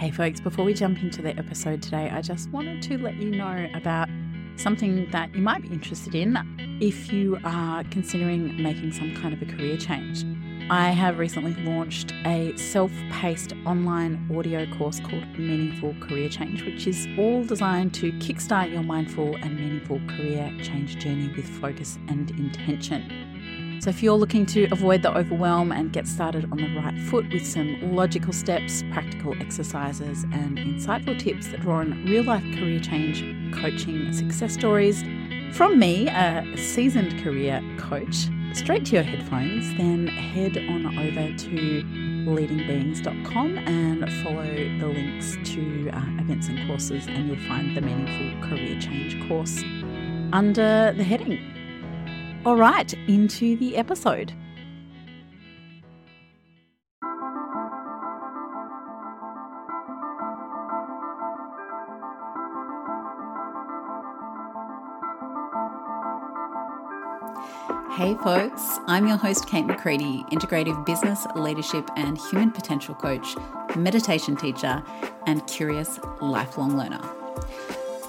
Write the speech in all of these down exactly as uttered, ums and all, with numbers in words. Hey folks, before we jump into the episode today, I just wanted to let you know about something that you might be interested in if you are considering making some kind of a career change. I have recently launched a self-paced online audio course called Meaningful Career Change, which is all designed to kickstart your mindful and meaningful career change journey with focus and intention. So if you're looking to avoid the overwhelm and get started on the right foot with some logical steps, practical exercises, and insightful tips that draw on real-life career change coaching success stories from me, a seasoned career coach, straight to your headphones, then head on over to leading beings dot com and follow the links to uh, events and courses, and you'll find the Meaningful Career Change course under the heading. All right, into the episode. Hey folks, I'm your host Kate McCready, integrative business, leadership and human potential coach, meditation teacher and curious lifelong learner.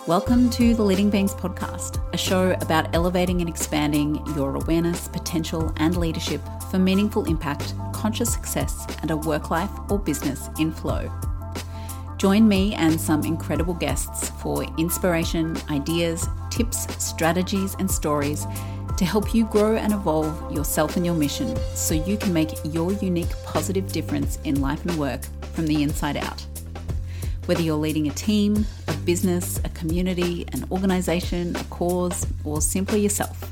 Welcome to the Leading Beings Podcast, a show about elevating and expanding your awareness, potential and leadership for meaningful impact, conscious success and a work life or business in flow. Join me and some incredible guests for inspiration, ideas, tips, strategies and stories to help you grow and evolve yourself and your mission so you can make your unique positive difference in life and work from the inside out. Whether you're leading a team, a business, a community, an organization, a cause, or simply yourself,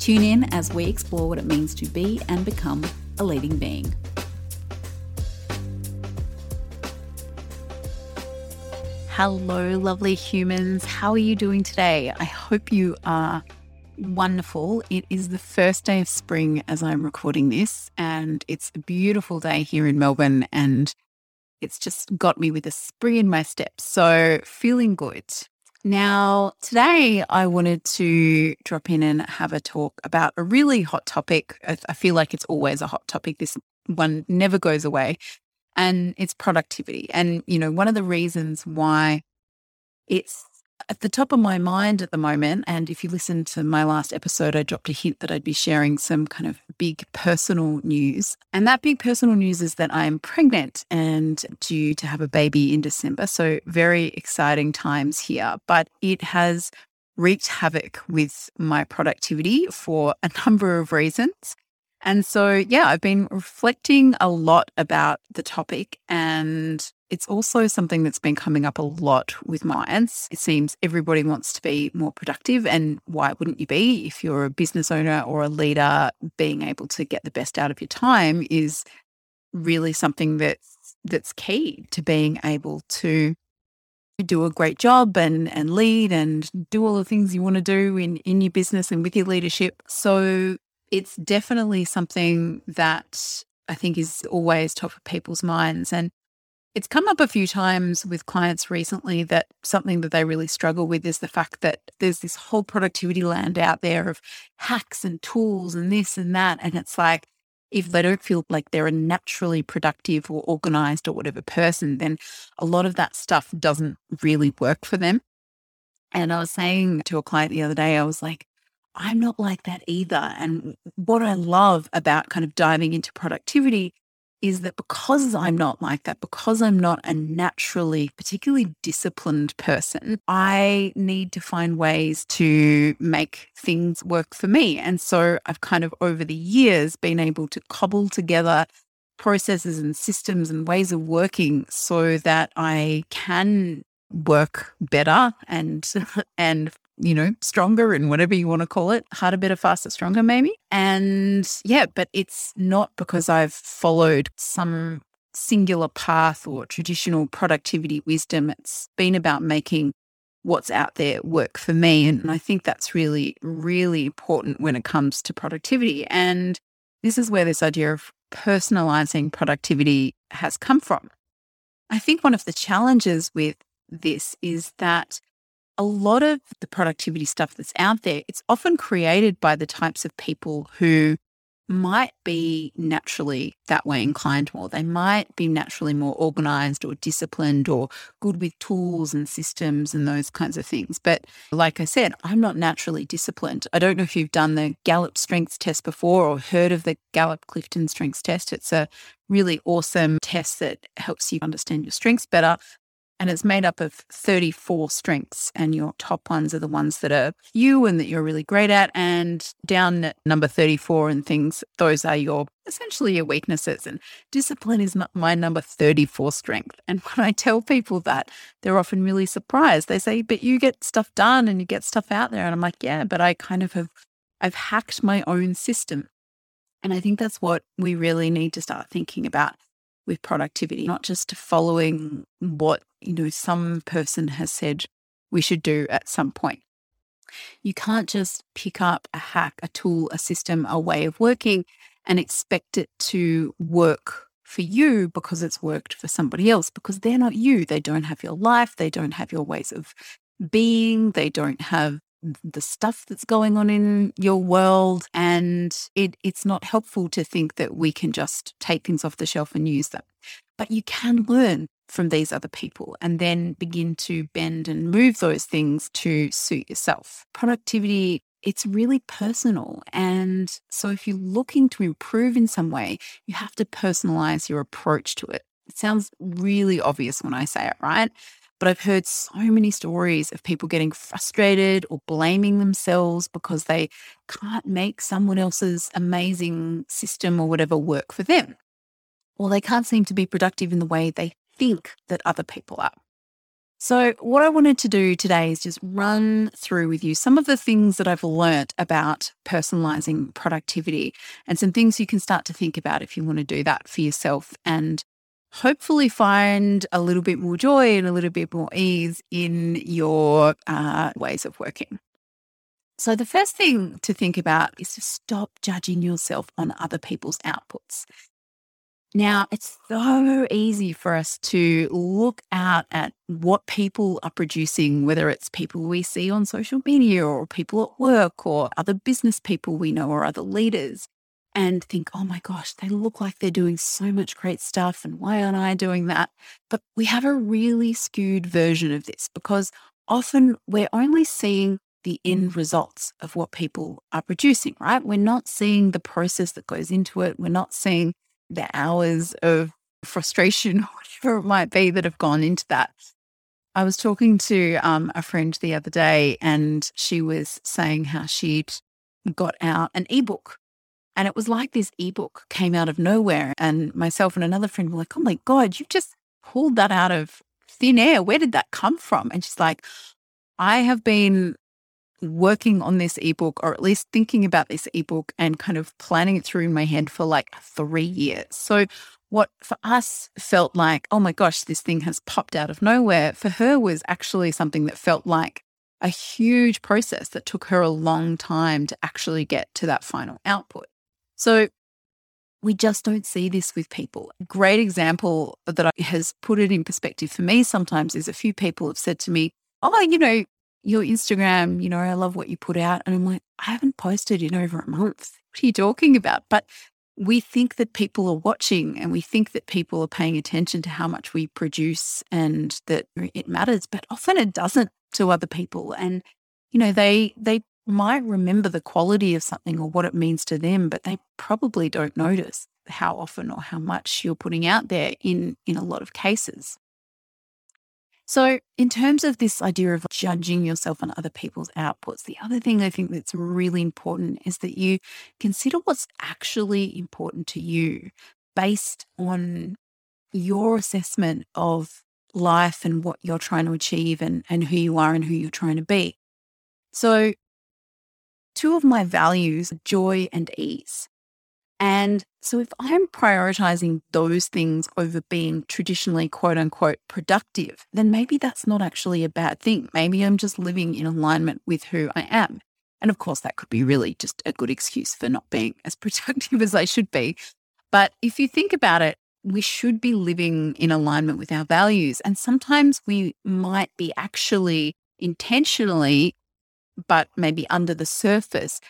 tune in as we explore what it means to be and become a leading being. Hello, lovely humans. How are you doing today? I hope you are wonderful. It is the first day of spring as I'm recording this, and it's a beautiful day here in Melbourne, and it's just got me with a spring in my step. So feeling good. Now, today I wanted to drop in and have a talk about a really hot topic. I feel like it's always a hot topic. This one never goes away, and it's productivity. And, you know, one of the reasons why it's at the top of my mind at the moment, and if you listen to my last episode, I dropped a hint that I'd be sharing some kind of big personal news. And that big personal news is that I'm pregnant and due to have a baby in December. So very exciting times here, but it has wreaked havoc with my productivity for a number of reasons. And so, yeah, I've been reflecting a lot about the topic, and it's also something that's been coming up a lot with clients. It seems everybody wants to be more productive, and why wouldn't you be? If you're a business owner or a leader, being able to get the best out of your time is really something that's, that's key to being able to do a great job and, and lead and do all the things you want to do in, in your business and with your leadership. So it's definitely something that I think is always top of people's minds. And it's come up a few times with clients recently that something that they really struggle with is the fact that there's this whole productivity land out there of hacks and tools and this and that. And it's like, if they don't feel like they're a naturally productive or organized or whatever person, then a lot of that stuff doesn't really work for them. And I was saying to a client the other day, I was like, I'm not like that either. And what I love about kind of diving into productivity is that because I'm not like that, because I'm not a naturally particularly disciplined person, I need to find ways to make things work for me. And so I've kind of over the years been able to cobble together processes and systems and ways of working so that I can work better and, and you know, stronger and whatever you want to call it, harder, better, faster, stronger maybe. And yeah, but it's not because I've followed some singular path or traditional productivity wisdom. It's been about making what's out there work for me. And I think that's really, really important when it comes to productivity. And this is where this idea of personalizing productivity has come from. I think one of the challenges with this is that a lot of the productivity stuff that's out there, it's often created by the types of people who might be naturally that way inclined more. They might be naturally more organized or disciplined or good with tools and systems and those kinds of things. But like I said, I'm not naturally disciplined. I don't know if you've done the Gallup Strengths Test before or heard of the Gallup Clifton Strengths Test. It's a really awesome test that helps you understand your strengths better. And it's made up of thirty-four strengths, and your top ones are the ones that are you and that you're really great at. And down at number thirty-four and things, those are your essentially your weaknesses. And discipline is not my number thirty-four strength. And when I tell people that, they're often really surprised. They say, but you get stuff done and you get stuff out there. And I'm like, yeah, but I kind of have, I've hacked my own system. And I think that's what we really need to start thinking about with productivity, not just following what, you know, some person has said we should do at some point. You can't just pick up a hack, a tool, a system, a way of working and expect it to work for you because it's worked for somebody else, because they're not you. They don't have your life. They don't have your ways of being. They don't have the stuff that's going on in your world, and it, it's not helpful to think that we can just take things off the shelf and use them. But you can learn from these other people and then begin to bend and move those things to suit yourself. Productivity, it's really personal. And so if you're looking to improve in some way, you have to personalize your approach to it. It sounds really obvious when I say it, right? But I've heard so many stories of people getting frustrated or blaming themselves because they can't make someone else's amazing system or whatever work for them. Or they can't seem to be productive in the way they think that other people are. So what I wanted to do today is just run through with you some of the things that I've learned about personalizing productivity and some things you can start to think about if you want to do that for yourself, and hopefully find a little bit more joy and a little bit more ease in your uh, ways of working. So the first thing to think about is to stop judging yourself on other people's outputs. Now, it's so easy for us to look out at what people are producing, whether it's people we see on social media or people at work or other business people we know or other leaders, and think, oh my gosh, they look like they're doing so much great stuff, and why aren't I doing that? But we have a really skewed version of this because often we're only seeing the end results of what people are producing, right? We're not seeing the process that goes into it. We're not seeing the hours of frustration or whatever it might be that have gone into that. I was talking to um, a friend the other day, and she was saying how she'd got out an ebook. And it was like this ebook came out of nowhere. And myself and another friend were like, oh my God, you just pulled that out of thin air. Where did that come from? And she's like, I have been working on this ebook, or at least thinking about this ebook and kind of planning it through in my head for like three years. So what for us felt like, oh my gosh, this thing has popped out of nowhere, for her was actually something that felt like a huge process that took her a long time to actually get to that final output. So we just don't see this with people. A great example that has put it in perspective for me sometimes is a few people have said to me, oh, you know, your Instagram, you know, I love what you put out. And I'm like, I haven't posted in over a month. What are you talking about? But we think that people are watching, and we think that people are paying attention to how much we produce and that it matters, but often it doesn't to other people. And, you know, they, they, might remember the quality of something or what it means to them, but they probably don't notice how often or how much you're putting out there in, in a lot of cases. So in terms of this idea of judging yourself on other people's outputs, the other thing I think that's really important is that you consider what's actually important to you based on your assessment of life and what you're trying to achieve and, and who you are and who you're trying to be. So two of my values are joy and ease. And so if I'm prioritizing those things over being traditionally quote unquote productive, then maybe that's not actually a bad thing. Maybe I'm just living in alignment with who I am. And of course, that could be really just a good excuse for not being as productive as I should be. But if you think about it, we should be living in alignment with our values. And sometimes we might be actually intentionally, but maybe under the surface,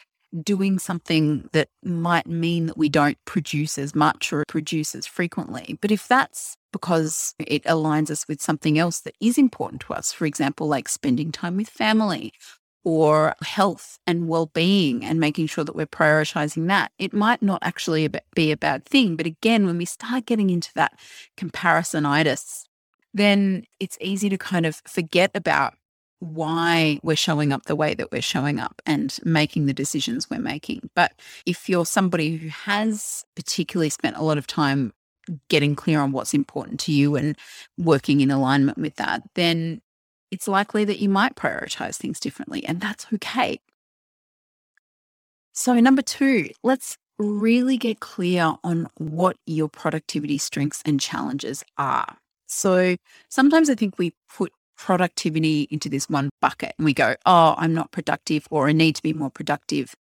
doing something that might mean that we don't produce as much or produce as frequently. But if that's because it aligns us with something else that is important to us, for example, like spending time with family or health and well-being and making sure that we're prioritizing that, it might not actually be a bad thing. But again, when we start getting into that comparisonitis, then it's easy to kind of forget about why we're showing up the way that we're showing up and making the decisions we're making. But if you're somebody who has particularly spent a lot of time getting clear on what's important to you and working in alignment with that, then it's likely that you might prioritize things differently, and that's okay. So number two, let's really get clear on what your productivity strengths and challenges are. So sometimes I think we put productivity into this one bucket and we go, oh, I'm not productive, or I need to be more productive.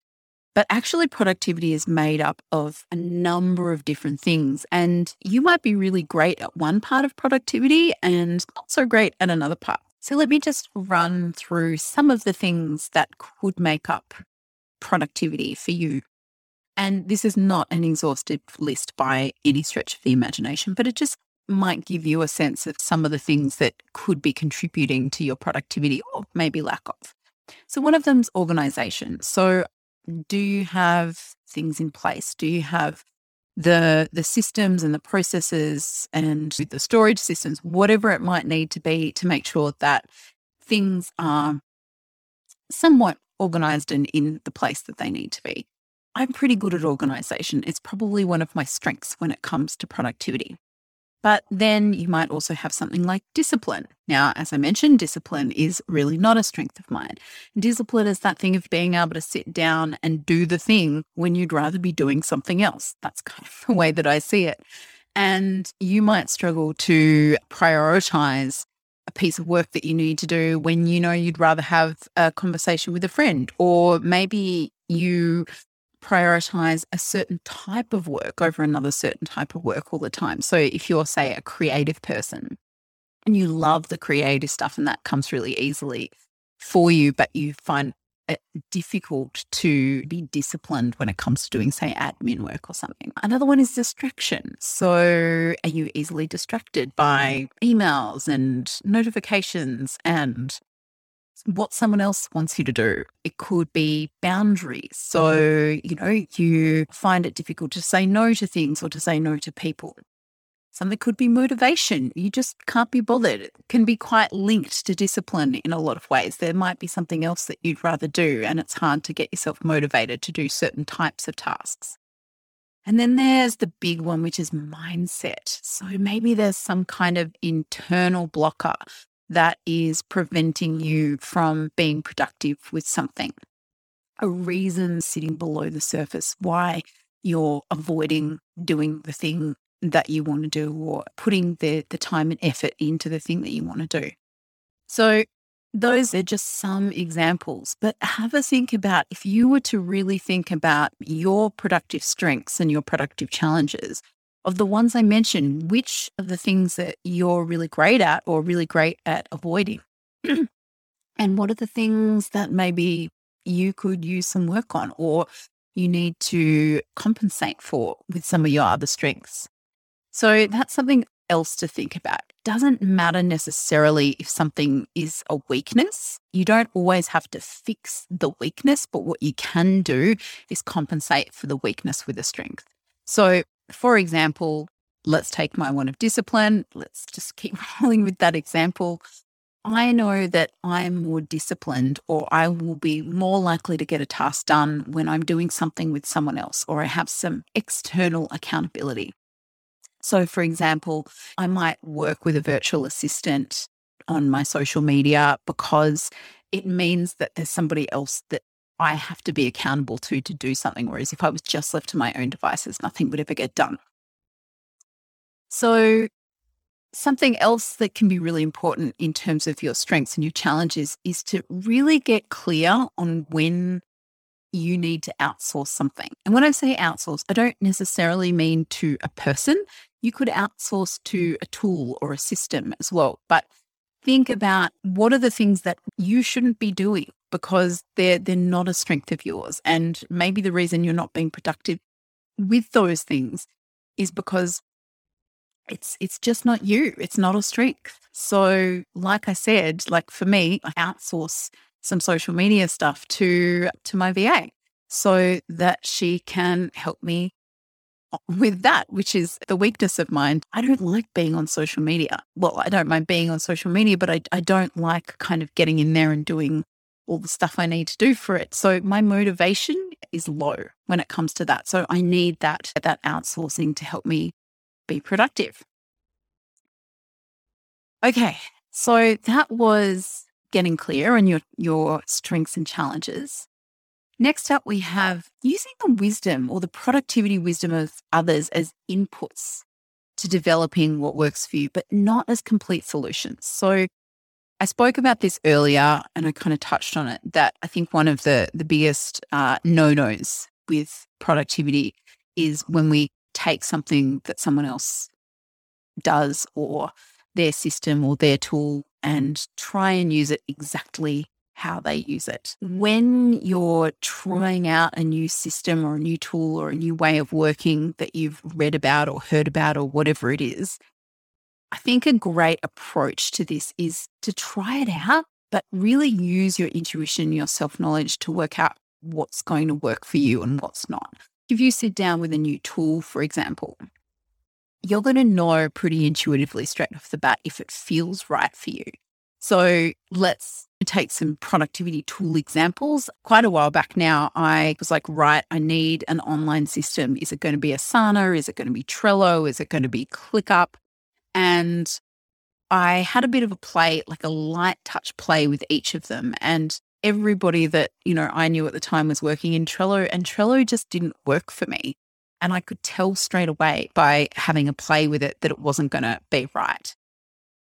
But actually productivity is made up of a number of different things, and you might be really great at one part of productivity and not so great at another part. So let me just run through some of the things that could make up productivity for you. And this is not an exhaustive list by any stretch of the imagination, but it just might give you a sense of some of the things that could be contributing to your productivity or maybe lack of. So one of them is organization. So do you have things in place? Do you have the the systems and the processes and the storage systems, whatever it might need to be, to make sure that things are somewhat organized and in the place that they need to be? I'm pretty good at organization. It's probably one of my strengths when it comes to productivity. But then you might also have something like discipline. Now, as I mentioned, discipline is really not a strength of mine. Discipline is that thing of being able to sit down and do the thing when you'd rather be doing something else. That's kind of the way that I see it. And you might struggle to prioritize a piece of work that you need to do when you know you'd rather have a conversation with a friend, or maybe you prioritize a certain type of work over another certain type of work all the time. So if you're, say, a creative person and you love the creative stuff and that comes really easily for you, but you find it difficult to be disciplined when it comes to doing, say, admin work or something. Another one is distraction. So are you easily distracted by emails and notifications and what someone else wants you to do? It could be boundaries. So, you know, you find it difficult to say no to things or to say no to people. Something could be motivation. You just can't be bothered. It can be quite linked to discipline in a lot of ways. There might be something else that you'd rather do, and it's hard to get yourself motivated to do certain types of tasks. And then there's the big one, which is mindset. So maybe there's some kind of internal blocker that is preventing you from being productive with something. A reason sitting below the surface why you're avoiding doing the thing that you want to do, or putting the, the time and effort into the thing that you want to do. So those are just some examples, but have a think about, if you were to really think about your productive strengths and your productive challenges, of the ones I mentioned, which of the things that you're really great at or really great at avoiding? And what are the things that maybe you could use some work on, or you need to compensate for with some of your other strengths? So that's something else to think about. It doesn't matter necessarily if something is a weakness. You don't always have to fix the weakness, but what you can do is compensate for the weakness with a strength. So for example, let's take my one of discipline. Let's just keep rolling with that example. I know that I'm more disciplined, or I will be more likely to get a task done when I'm doing something with someone else, or I have some external accountability. So for example, I might work with a virtual assistant on my social media because it means that there's somebody else that I have to be accountable to to do something, whereas if I was just left to my own devices, nothing would ever get done. So something else that can be really important in terms of your strengths and your challenges is to really get clear on when you need to outsource something. And when I say outsource, I don't necessarily mean to a person. You could outsource to a tool or a system as well, but think about what are the things that you shouldn't be doing, because they're they're not a strength of yours. And maybe the reason you're not being productive with those things is because it's it's just not you. It's not a strength. So like I said, like for me, I outsource some social media stuff to to my V A so that she can help me with that, which is the weakness of mine. I don't like being on social media. Well, I don't mind being on social media, but I, I don't like kind of getting in there and doing all the stuff I need to do for it. So my motivation is low when it comes to that. So I need that, that outsourcing to help me be productive. Okay, so that was getting clear on your, your strengths and challenges. Next up, we have using the wisdom or the productivity wisdom of others as inputs to developing what works for you, but not as complete solutions. So I spoke about this earlier and I kind of touched on it, that I think one of the, the biggest uh, no-nos with productivity is when we take something that someone else does or their system or their tool and try and use it exactly how they use it. When you're trying out a new system or a new tool or a new way of working that you've read about or heard about or whatever it is, I think a great approach to this is to try it out, but really use your intuition, your self-knowledge to work out what's going to work for you and what's not. If you sit down with a new tool, for example, you're going to know pretty intuitively straight off the bat if it feels right for you. So let's take some productivity tool examples. Quite a while back now, I was like, right, I need an online system. Is it going to be Asana? Is it going to be Trello? Is it going to be ClickUp? And I had a bit of a play, like a light touch play with each of them. And everybody that, you know, I knew at the time was working in Trello, and Trello just didn't work for me. And I could tell straight away by having a play with it that it wasn't going to be right.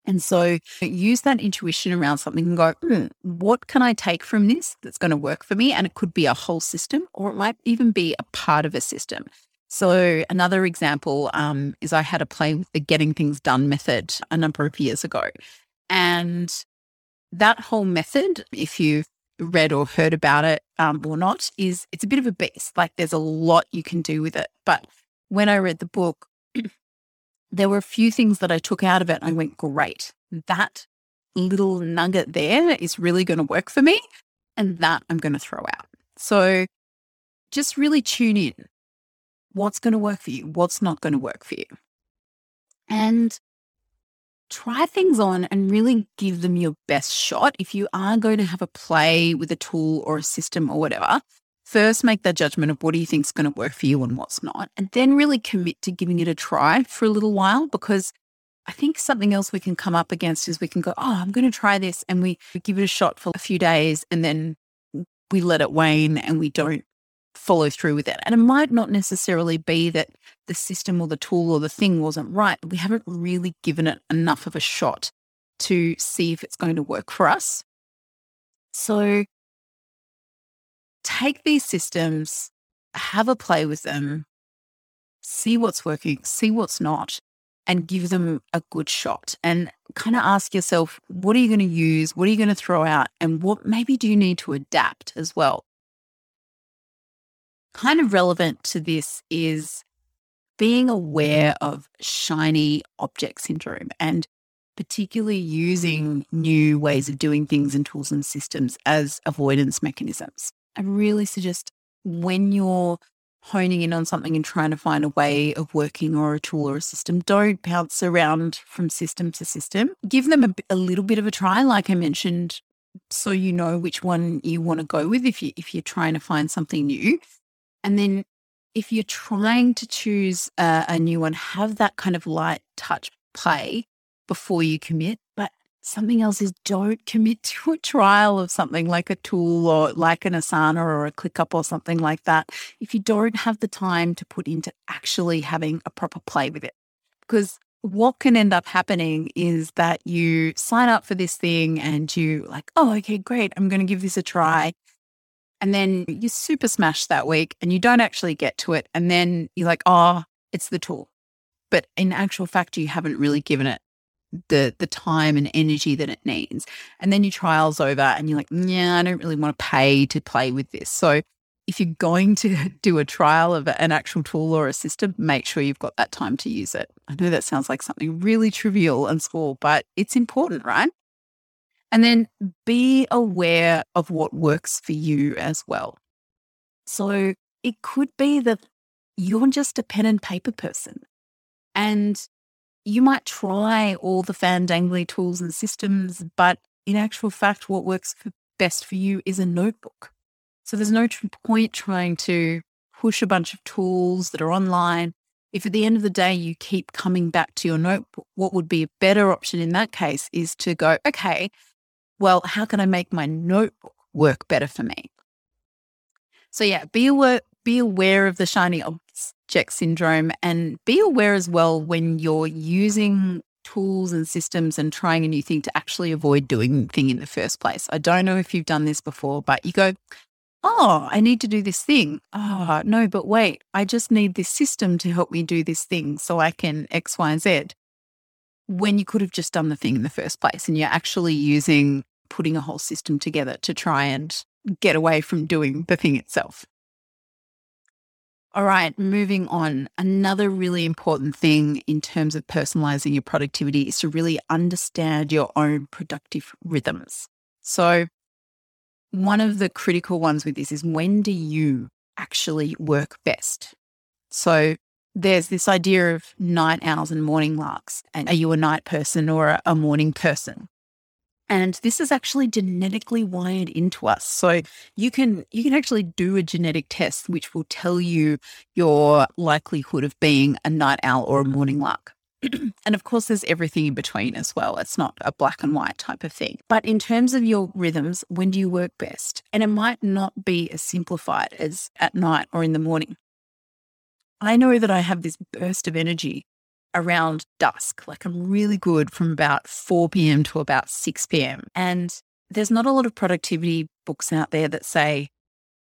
And so use that intuition around something and go, mm, what can I take from this that's going to work for me? And it could be a whole system, or it might even be a part of a system. So another example um, is I had a play with the Getting Things Done method a number of years ago. And that whole method, if you've read or heard about it um, or not, is it's a bit of a beast. Like there's a lot you can do with it. But when I read the book, there were a few things that I took out of it. I went, great, that little nugget there is really going to work for me, and that I'm going to throw out. So just really tune in. What's going to work for you? What's not going to work for you? And try things on and really give them your best shot. If you are going to have a play with a tool or a system or whatever, first make that judgment of what do you think is going to work for you and what's not, and then really commit to giving it a try for a little while, because I think something else we can come up against is we can go, oh, I'm going to try this, and we, we give it a shot for a few days and then we let it wane and we don't follow through with it. And it might not necessarily be that the system or the tool or the thing wasn't right. We haven't really given it enough of a shot to see if it's going to work for us. So take these systems, have a play with them, see what's working, see what's not, and give them a good shot. And kind of ask yourself, what are you going to use? What are you going to throw out? And what maybe do you need to adapt as well? Kind of relevant to this is being aware of shiny object syndrome, and particularly using new ways of doing things and tools and systems as avoidance mechanisms. I really suggest when you're honing in on something and trying to find a way of working or a tool or a system, don't bounce around from system to system. Give them a, a little bit of a try, like I mentioned, so you know which one you want to go with if, you, if you're trying to find something new. And then if you're trying to choose a, a new one, have that kind of light touch play before you commit. But something else is don't commit to a trial of something like a tool or like an Asana or a ClickUp or something like that if you don't have the time to put into actually having a proper play with it. Because what can end up happening is that you sign up for this thing and you like, oh, okay, great, I'm going to give this a try. And then you super smash that week and you don't actually get to it. And then you're like, oh, it's the tool. But in actual fact, you haven't really given it the the time and energy that it needs. And then your trial's over and you're like, yeah, I don't really want to pay to play with this. So if you're going to do a trial of an actual tool or a system, make sure you've got that time to use it. I know that sounds like something really trivial and small, but it's important, right? And then be aware of what works for you as well. So it could be that you're just a pen and paper person and you might try all the fandangly tools and systems, but in actual fact, what works for, best for you is a notebook. So there's no point trying to push a bunch of tools that are online. If at the end of the day, you keep coming back to your notebook, what would be a better option in that case is to go, okay, well, how can I make my notebook work better for me? So yeah, be aware, be aware of the shiny object syndrome, and be aware as well when you're using tools and systems and trying a new thing to actually avoid doing the thing in the first place. I don't know if you've done this before, but you go, oh, I need to do this thing. Oh, no, but wait, I just need this system to help me do this thing so I can X, Y, and Z. When you could have just done the thing in the first place, and you're actually using, putting a whole system together to try and get away from doing the thing itself. All right, moving on. Another really important thing in terms of personalizing your productivity is to really understand your own productive rhythms. So one of the critical ones with this is, when do you actually work best? So there's this idea of night owls and morning larks. And are you a night person or a morning person? And this is actually genetically wired into us. So you can you can actually do a genetic test which will tell you your likelihood of being a night owl or a morning lark. And of course, there's everything in between as well. It's not a black and white type of thing. But in terms of your rhythms, when do you work best? And it might not be as simplified as at night or in the morning. I know that I have this burst of energy around dusk. Like, I'm really good from about four p.m. to about six p.m. And there's not a lot of productivity books out there that say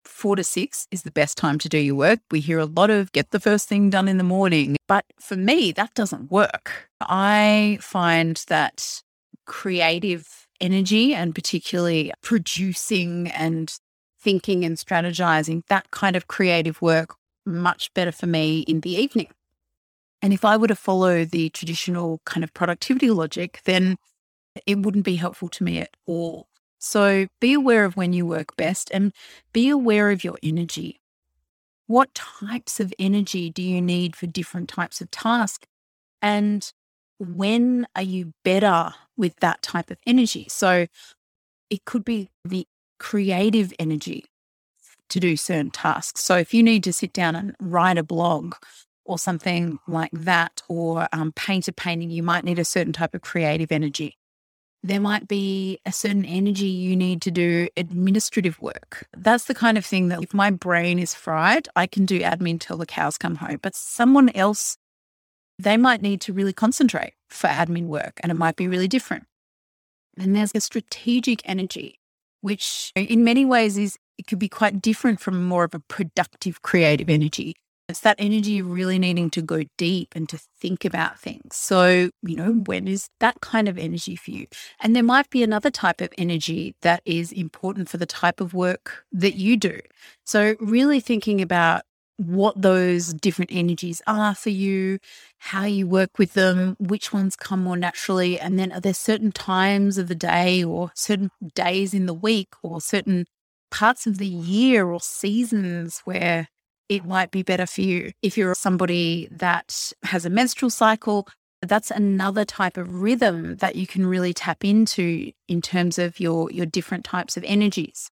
four to six is the best time to do your work. We hear a lot of get the first thing done in the morning. But for me, that doesn't work. I find that creative energy, and particularly producing and thinking and strategizing, that kind of creative work much better for me in the evening. And if I were to follow the traditional kind of productivity logic, then it wouldn't be helpful to me at all. So be aware of when you work best, and be aware of your energy. What types of energy do you need for different types of tasks? And when are you better with that type of energy? So it could be the creative energy to do certain tasks. So if you need to sit down and write a blog or something like that, or um, paint a painting, you might need a certain type of creative energy. There might be a certain energy you need to do administrative work. That's the kind of thing that if my brain is fried, I can do admin till the cows come home. But someone else, they might need to really concentrate for admin work, and it might be really different. And there's a strategic energy, which in many ways is, it could be quite different from more of a productive creative energy. It's that energy of really needing to go deep and to think about things. So, you know, when is that kind of energy for you? And there might be another type of energy that is important for the type of work that you do. So really thinking about what those different energies are for you, how you work with them, which ones come more naturally. And then are there certain times of the day or certain days in the week or certain parts of the year or seasons where it might be better for you? If you're somebody that has a menstrual cycle, that's another type of rhythm that you can really tap into in terms of your, your different types of energies.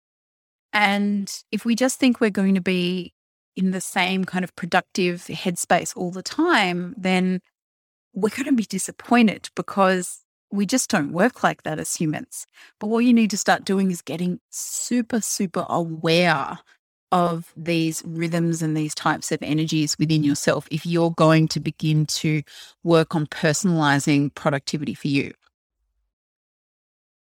And if we just think we're going to be in the same kind of productive headspace all the time, then we're going to be disappointed because we just don't work like that as humans. But what you need to start doing is getting super, super aware of these rhythms and these types of energies within yourself if you're going to begin to work on personalizing productivity for you.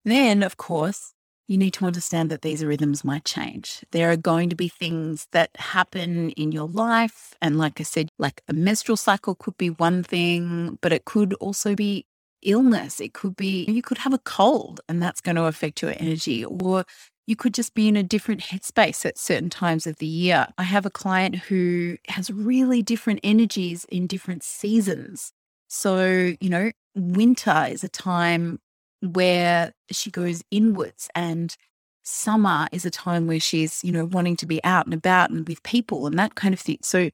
Then, of course, you need to understand that these rhythms might change. There are going to be things that happen in your life. And like I said, like a menstrual cycle could be one thing, but it could also be illness. It could be, you could have a cold and that's going to affect your energy, or you could just be in a different headspace at certain times of the year. I have a client who has really different energies in different seasons. So, you know, winter is a time where she goes inwards, and summer is a time where she's, you know, wanting to be out and about and with people and that kind of thing. So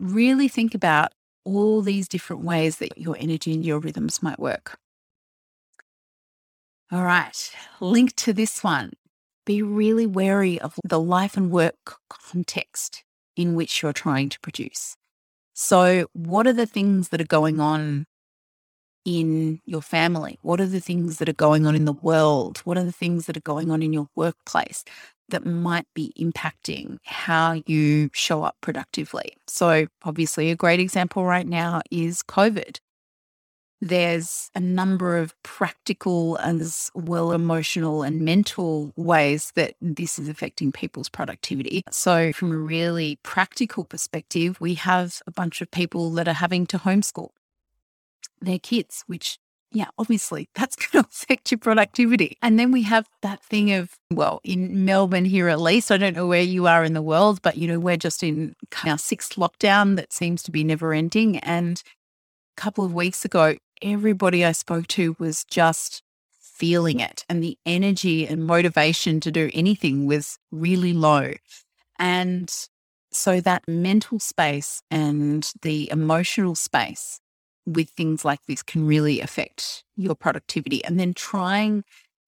really think about all these different ways that your energy and your rhythms might work. All right, link to this one. Be really wary of the life and work context in which you're trying to produce. So what are the things that are going on in your family? What are the things that are going on in the world? What are the things that are going on in your workplace that might be impacting how you show up productively? So obviously a great example right now is COVID. There's a number of practical and as well emotional and mental ways that this is affecting people's productivity. So from a really practical perspective, we have a bunch of people that are having to homeschool their kids, which, yeah, obviously that's going to affect your productivity. And then we have that thing of, well, in Melbourne here at least, I don't know where you are in the world, but, you know, we're just in our sixth lockdown that seems to be never ending. And a couple of weeks ago, everybody I spoke to was just feeling it. And the energy and motivation to do anything was really low. And so that mental space and the emotional space with things like this can really affect your productivity. And then trying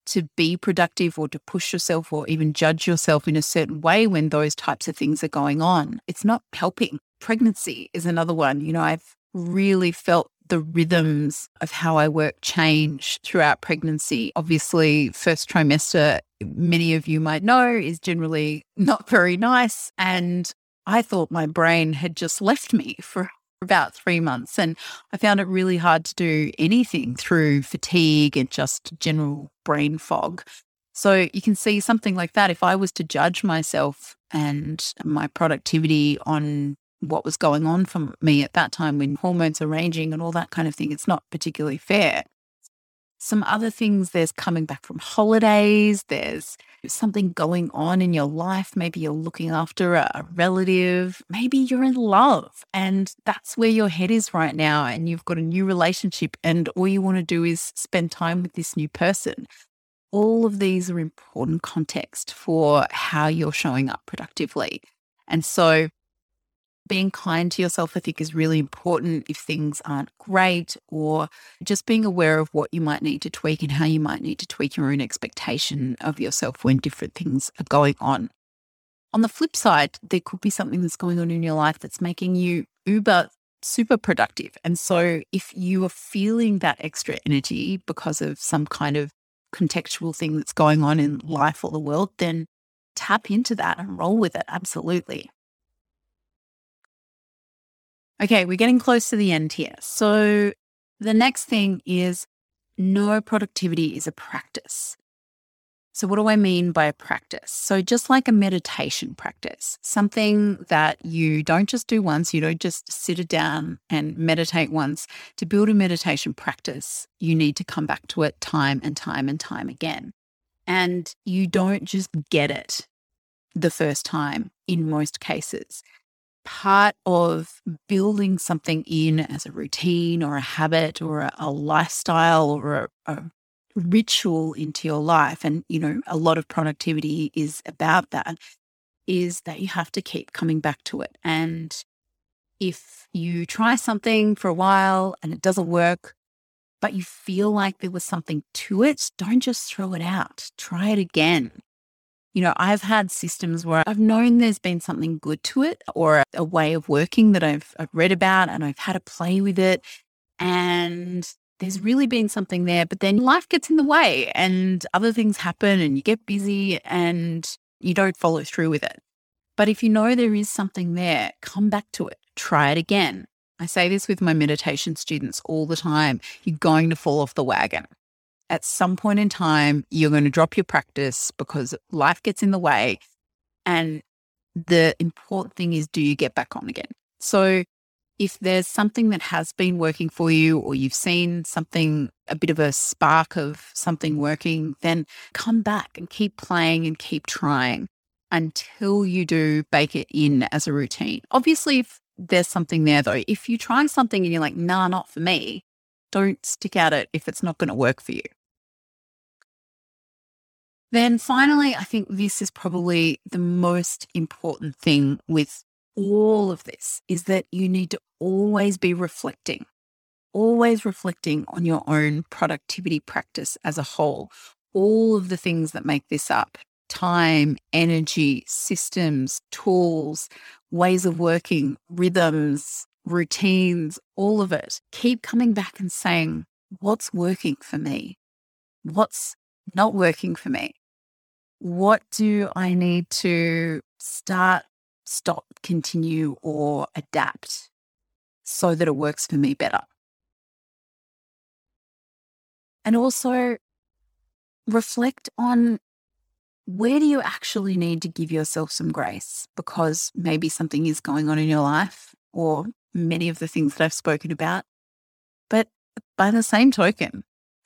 to be productive or to push yourself or even judge yourself in a certain way when those types of things are going on, it's not helping. Pregnancy is another one. You know, I've really felt the rhythms of how I work change throughout pregnancy. Obviously, first trimester, many of you might know, is generally not very nice. And I thought my brain had just left me for about three months. And I found it really hard to do anything through fatigue and just general brain fog. So you can see something like that. If I was to judge myself and my productivity on what was going on for me at that time when hormones are ranging and all that kind of thing, it's not particularly fair. Some other things, there's coming back from holidays, there's something going on in your life. Maybe you're looking after a, a relative, maybe you're in love and that's where your head is right now, and you've got a new relationship and all you want to do is spend time with this new person. All of these are important context for how you're showing up productively. And so being kind to yourself, I think, is really important if things aren't great, or just being aware of what you might need to tweak and how you might need to tweak your own expectation of yourself when different things are going on. On the flip side, there could be something that's going on in your life that's making you uber super productive. And so if you are feeling that extra energy because of some kind of contextual thing that's going on in life or the world, then tap into that and roll with it. Absolutely. Okay, we're getting close to the end here. So the next thing is, no, productivity is a practice. So what do I mean by a practice? So just like a meditation practice, something that you don't just do once, you don't just sit it down and meditate once. To build a meditation practice, you need to come back to it time and time and time again. And you don't just get it the first time in most cases. Part of building something in as a routine or a habit or a, a lifestyle or a, a ritual into your life, and, you know, a lot of productivity is about that, is that you have to keep coming back to it. And if you try something for a while and it doesn't work, but you feel like there was something to it, don't just throw it out. Try it again. You know, I've had systems where I've known there's been something good to it or a, a way of working that I've, I've read about, and I've had a play with it, and there's really been something there, but then life gets in the way and other things happen and you get busy and you don't follow through with it. But if you know there is something there, come back to it, try it again. I say this with my meditation students all the time. You're going to fall off the wagon. At some point in time, you're going to drop your practice because life gets in the way. And the important thing is, do you get back on again? So if there's something that has been working for you, or you've seen something, a bit of a spark of something working, then come back and keep playing and keep trying until you do bake it in as a routine. Obviously, if there's something there though, if you're trying something and you're like, nah, not for me, don't stick at it if it's not going to work for you. Then finally, I think this is probably the most important thing with all of this, is that you need to always be reflecting, always reflecting on your own productivity practice as a whole. All of the things that make this up: time, energy, systems, tools, ways of working, rhythms, routines, all of it. Keep coming back and saying, what's working for me? What's not working for me? What do I need to start, stop, continue, or adapt so that it works for me better? And also reflect on, where do you actually need to give yourself some grace? Because maybe something is going on in your life, or many of the things that I've spoken about. But by the same token,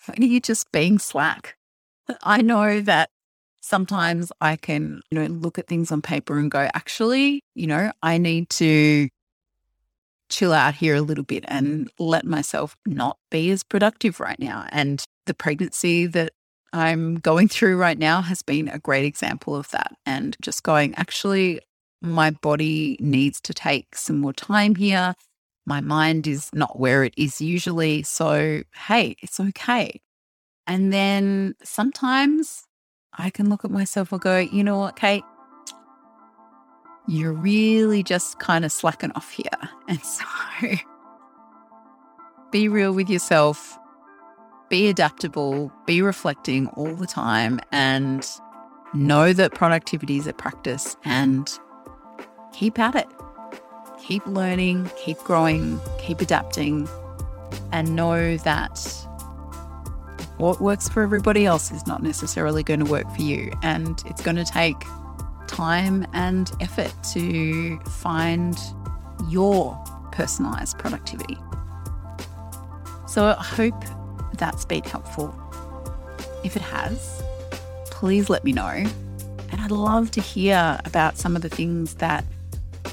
are you just being slack? I know that sometimes I can, you know, look at things on paper and go, actually, you know, I need to chill out here a little bit and let myself not be as productive right now. And the pregnancy that I'm going through right now has been a great example of that. And just going, actually, my body needs to take some more time here. My mind is not where it is usually. So, hey, it's okay. And then sometimes I can look at myself and go, you know what, Kate, you're really just kind of slacking off here. And so be real with yourself, be adaptable, be reflecting all the time, and know that productivity is a practice, and keep at it. Keep learning, keep growing, keep adapting, and know that what works for everybody else is not necessarily going to work for you. And it's going to take time and effort to find your personalized productivity. So I hope that's been helpful. If it has, please let me know. And I'd love to hear about some of the things that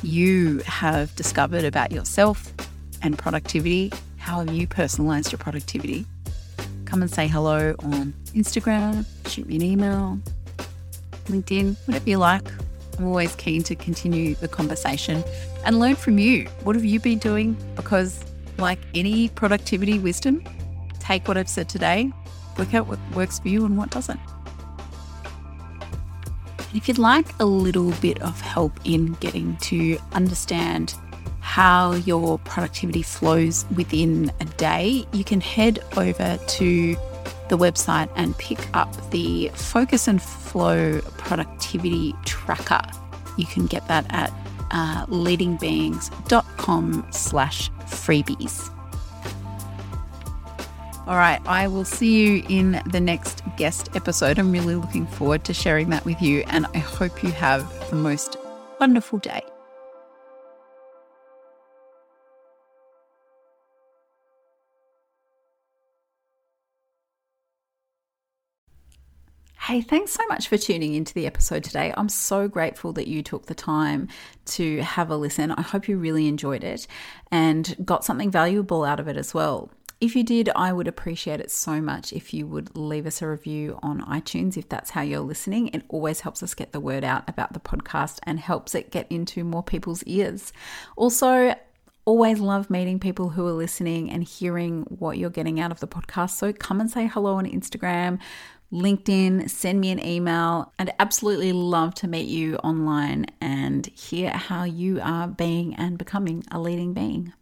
you have discovered about yourself and productivity. How have you personalized your productivity? Come and say hello on Instagram, shoot me an email, LinkedIn, whatever you like. I'm always keen to continue the conversation and learn from you. What have you been doing? Because like any productivity wisdom, take what I've said today, work out what works for you and what doesn't. And if you'd like a little bit of help in getting to understand how your productivity flows within a day, you can head over to the website and pick up the Focus and Flow Productivity Tracker. You can get that at uh, leadingbeings.com slash freebies. All right, I will see you in the next guest episode. I'm really looking forward to sharing that with you, and I hope you have the most wonderful day. Hey, thanks so much for tuning into the episode today. I'm so grateful that you took the time to have a listen. I hope you really enjoyed it and got something valuable out of it as well. If you did, I would appreciate it so much if you would leave us a review on iTunes, if that's how you're listening. It always helps us get the word out about the podcast and helps it get into more people's ears. Also, always love meeting people who are listening and hearing what you're getting out of the podcast. So come and say hello on Instagram, LinkedIn, send me an email. I'd absolutely love to meet you online and hear how you are being and becoming a leading being.